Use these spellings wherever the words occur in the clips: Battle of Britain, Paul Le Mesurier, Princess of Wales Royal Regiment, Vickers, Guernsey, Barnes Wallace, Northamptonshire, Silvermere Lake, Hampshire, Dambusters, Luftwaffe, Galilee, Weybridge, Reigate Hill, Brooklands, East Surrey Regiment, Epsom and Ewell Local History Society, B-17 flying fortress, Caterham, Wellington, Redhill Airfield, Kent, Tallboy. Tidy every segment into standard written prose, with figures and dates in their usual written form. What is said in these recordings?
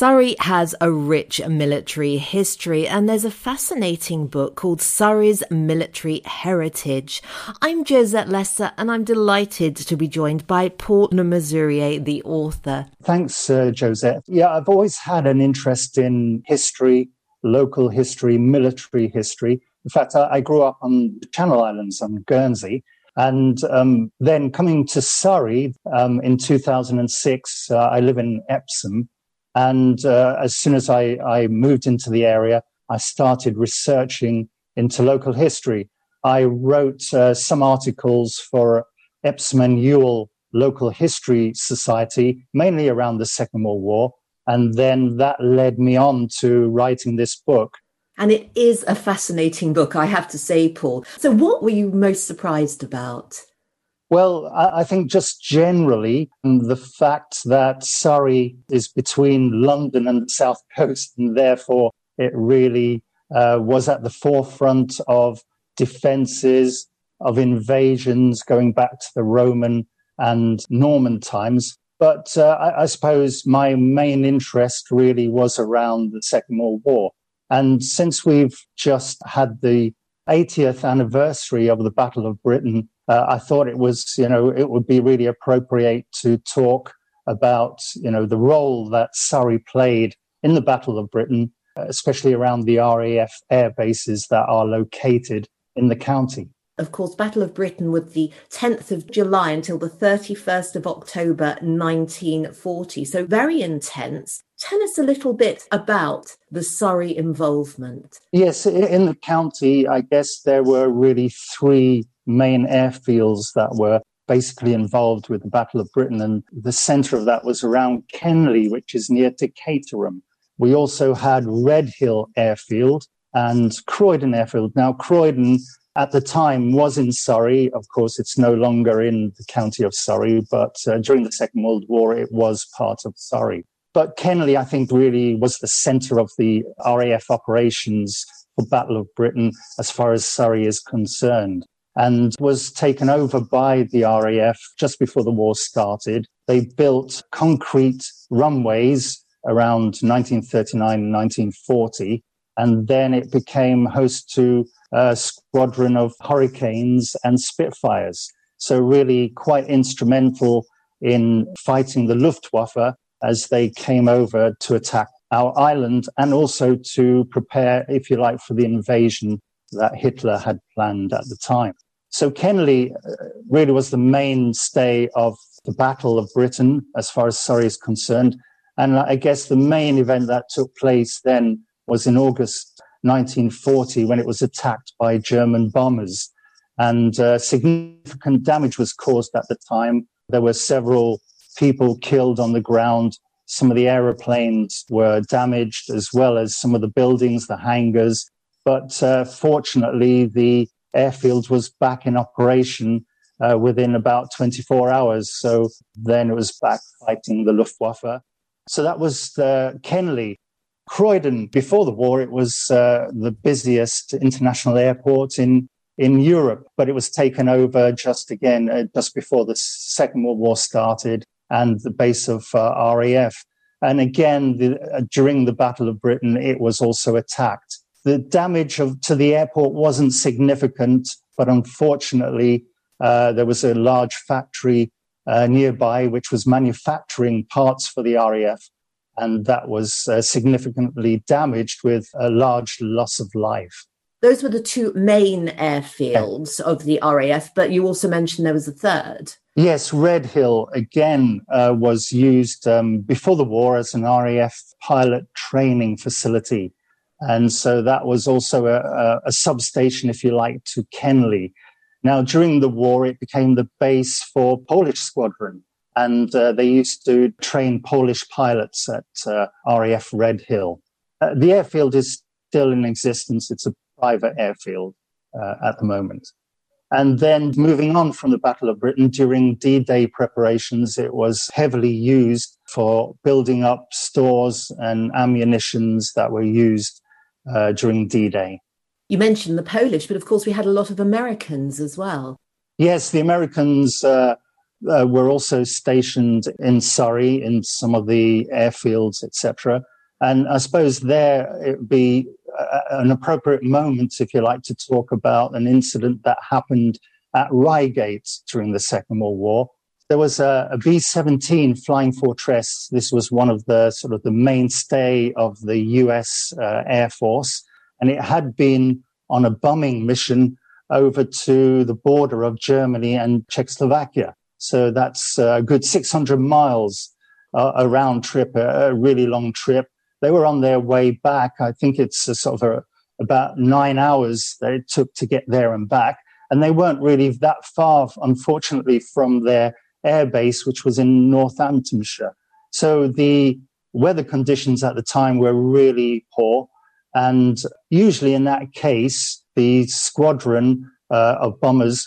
Surrey has a rich military history, and there's a fascinating book called Surrey's Military Heritage. I'm Josette Lesser, and I'm delighted to be joined by Paul Le Mesurier, the author. Thanks, Josette. Yeah, I've always had an interest in history, local history, military history. In fact, I grew up on the Channel Islands on Guernsey. And then coming to Surrey in 2006, I live in Epsom. And as soon as I moved into the area, I started researching into local history. I wrote some articles for Epsom and Ewell Local History Society, mainly around the Second World War. And then that led me on to writing this book. And it is a fascinating book, I have to say, Paul. So what were you most surprised about? Well, I think just generally the fact that Surrey is between London and the South Coast, and therefore it really was at the forefront of defences, of invasions going back to the Roman and Norman times. But I suppose my main interest really was around the Second World War. And since we've just had the 80th anniversary of the Battle of Britain, I thought it was, it would be really appropriate to talk about, the role that Surrey played in the Battle of Britain, especially around the RAF air bases that are located in the county. Of course, Battle of Britain was the 10th of July until the 31st of October 1940. So very intense. Tell us a little bit about the Surrey involvement. Yes, in the county, I guess there were really three main airfields that were basically involved with the Battle of Britain. And the centre of that was around Kenley, which is near to Caterham. We also had Redhill Airfield and Croydon Airfield. Now, Croydon at the time was in Surrey. Of course, it's no longer in the county of Surrey, but during the Second World War, it was part of Surrey. But Kenley, I think, really was the centre of the RAF operations for Battle of Britain as far as Surrey is concerned, and was taken over by the RAF just before the war started. They built concrete runways around 1939, 1940, and then it became host to a squadron of Hurricanes and Spitfires. So really quite instrumental in fighting the Luftwaffe as they came over to attack our island and also to prepare, if you like, for the invasion that Hitler had planned at the time. So Kenley really was the mainstay of the Battle of Britain as far as Surrey is concerned. And I guess the main event that took place then was in August 1940, when it was attacked by German bombers, and significant damage was caused at the time. There were several people killed on the ground. Some of the aeroplanes were damaged, as well as some of the buildings, the hangars. But fortunately, the airfield was back in operation within about 24 hours. So then it was back fighting the Luftwaffe. So that was Kenley. Croydon, before the war, it was the busiest international airport in Europe, but it was taken over just before the Second World War started, and the base of RAF. And again, during the Battle of Britain, it was also attacked. The damage to the airport wasn't significant, but unfortunately, there was a large factory nearby which was manufacturing parts for the RAF. And that was significantly damaged with a large loss of life. Those were the two main airfields of the RAF, but you also mentioned there was a third. Yes, Redhill, again, was used before the war as an RAF pilot training facility. And so that was also a substation, if you like, to Kenley. Now, during the war, it became the base for Polish squadron. And they used to train Polish pilots at RAF Redhill. The airfield is still in existence. It's a private airfield at the moment. And then moving on from the Battle of Britain, during D-Day preparations, it was heavily used for building up stores and ammunitions that were used during D-Day. You mentioned the Polish, but of course we had a lot of Americans as well. Yes, the Americans were also stationed in Surrey in some of the airfields, etc. And I suppose there it would be an appropriate moment, if you like, to talk about an incident that happened at Reigate during the Second World War. There was a B-17 flying fortress. This was one of the sort of the mainstay of the US Air Force. And it had been on a bombing mission over to the border of Germany and Czechoslovakia. So that's a good 600 miles a round trip, a really long trip. They were on their way back. I think it's a sort of about 9 hours that it took to get there and back. And they weren't really that far, unfortunately, from their airbase, which was in Northamptonshire. So the weather conditions at the time were really poor. And usually in that case, the squadron of bombers,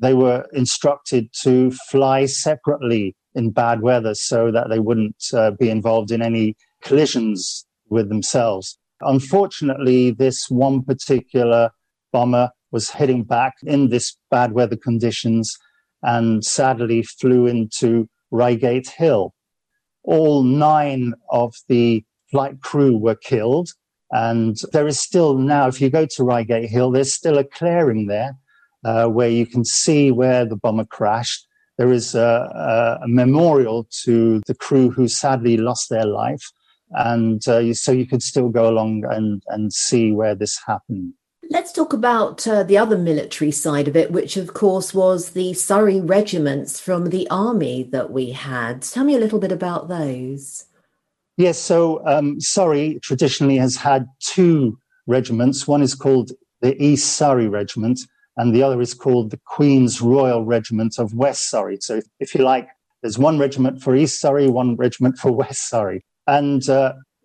they were instructed to fly separately in bad weather so that they wouldn't be involved in any collisions with themselves. Unfortunately, this one particular bomber was heading back in this bad weather conditions and sadly flew into Reigate Hill. All 9 of the flight crew were killed. And there is still now, if you go to Reigate Hill, there's still a clearing there where you can see where the bomber crashed. There is a memorial to the crew who sadly lost their life. And so you could still go along and see where this happened. Let's talk about the other military side of it, which, of course, was the Surrey regiments from the army that we had. Tell me a little bit about those. Yes, so Surrey traditionally has had 2 regiments. One is called the East Surrey Regiment, and the other is called the Queen's Royal Regiment of West Surrey. So if you like, there's one regiment for East Surrey, one regiment for West Surrey. And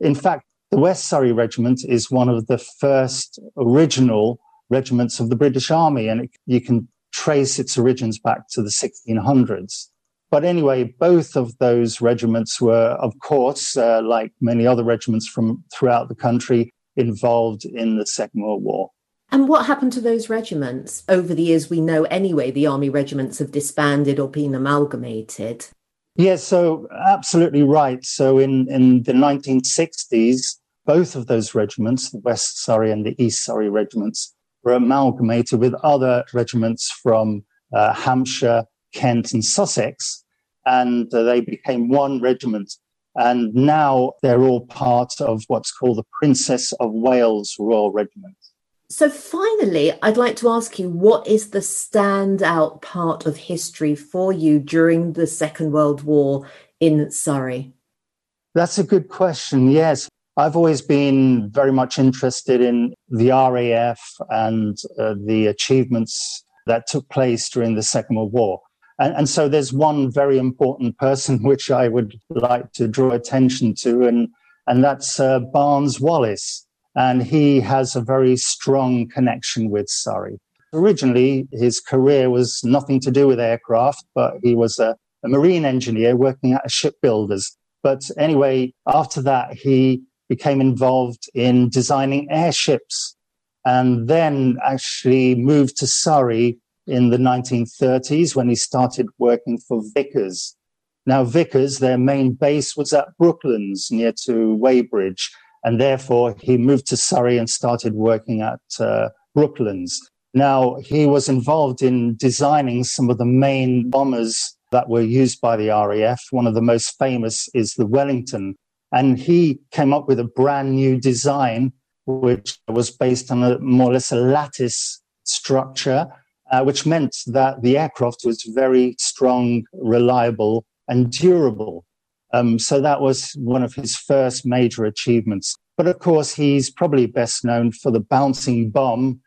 in fact, the West Surrey Regiment is one of the first original regiments of the British Army, and you can trace its origins back to the 1600s. But anyway, both of those regiments were, of course, like many other regiments from throughout the country, involved in the Second World War. And what happened to those regiments? Over the years, we know anyway, the army regiments have disbanded or been amalgamated. Yes, so absolutely right. So in the 1960s, both of those regiments, the West Surrey and the East Surrey regiments, were amalgamated with other regiments from Hampshire, Kent and Sussex, and they became one regiment. And now they're all part of what's called the Princess of Wales Royal Regiment. So finally, I'd like to ask you, what is the standout part of history for you during the Second World War in Surrey? That's a good question, yes. I've always been very much interested in the RAF and the achievements that took place during the Second World War. And so there's one very important person which I would like to draw attention to, and that's Barnes Wallace. And he has a very strong connection with Surrey. Originally, his career was nothing to do with aircraft, but he was a marine engineer working at a shipbuilder's. But anyway, after that, he became involved in designing airships and then actually moved to Surrey in the 1930s when he started working for Vickers. Now, Vickers, their main base was at Brooklands near to Weybridge, and therefore he moved to Surrey and started working at Brooklands. Now, he was involved in designing some of the main bombers that were used by the RAF. One of the most famous is the Wellington, and he came up with a brand new design which was based on a more or less a lattice structure, which meant that the aircraft was very strong, reliable, and durable. So that was one of his first major achievements. But of course, he's probably best known for the bouncing bomb,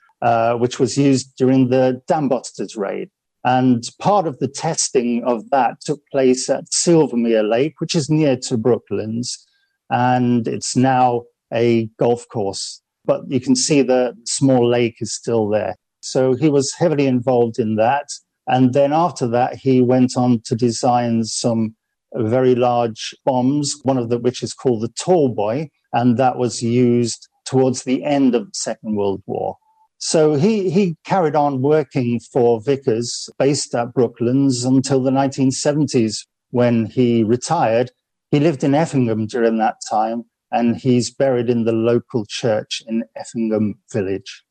which was used during the Dambusters raid. And part of the testing of that took place at Silvermere Lake, which is near to Brooklands, and it's now a golf course. But you can see the small lake is still there. So he was heavily involved in that. And then after that, he went on to design some very large bombs, one of which is called the Tallboy, and that was used towards the end of the Second World War. So he carried on working for Vickers, based at Brooklands, until the 1970s, when he retired. He lived in Effingham during that time, and he's buried in the local church in Effingham Village.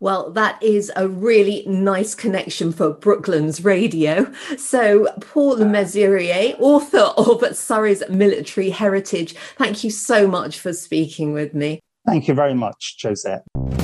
Well, that is a really nice connection for Brooklands Radio. So, Paul Le Mesurier, author of Surrey's Military Heritage, thank you so much for speaking with me. Thank you very much, Josette.